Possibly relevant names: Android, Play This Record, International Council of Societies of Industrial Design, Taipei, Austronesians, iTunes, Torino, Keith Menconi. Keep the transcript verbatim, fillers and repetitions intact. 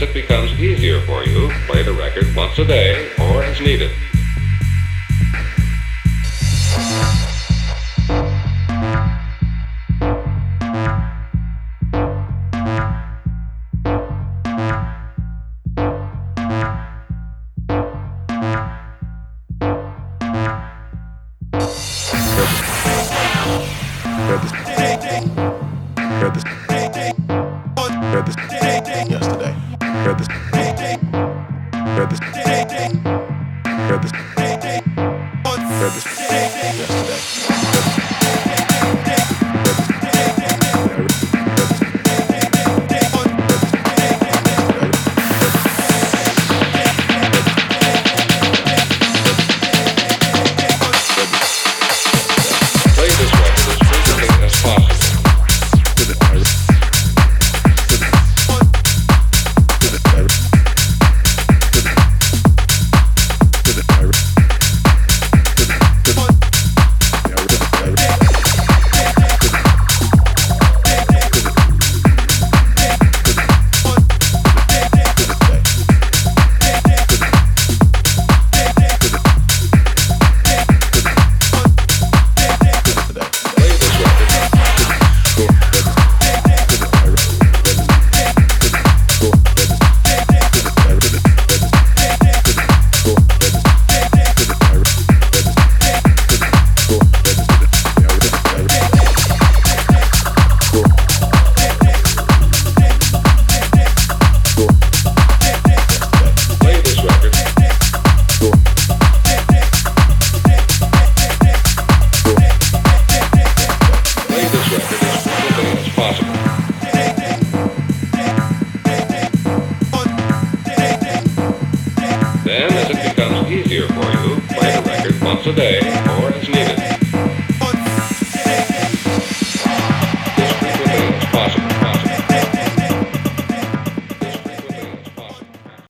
as it becomes easier for you, play the record once a day or as needed. Then, as it becomes easier for you, play the record once a day or as needed.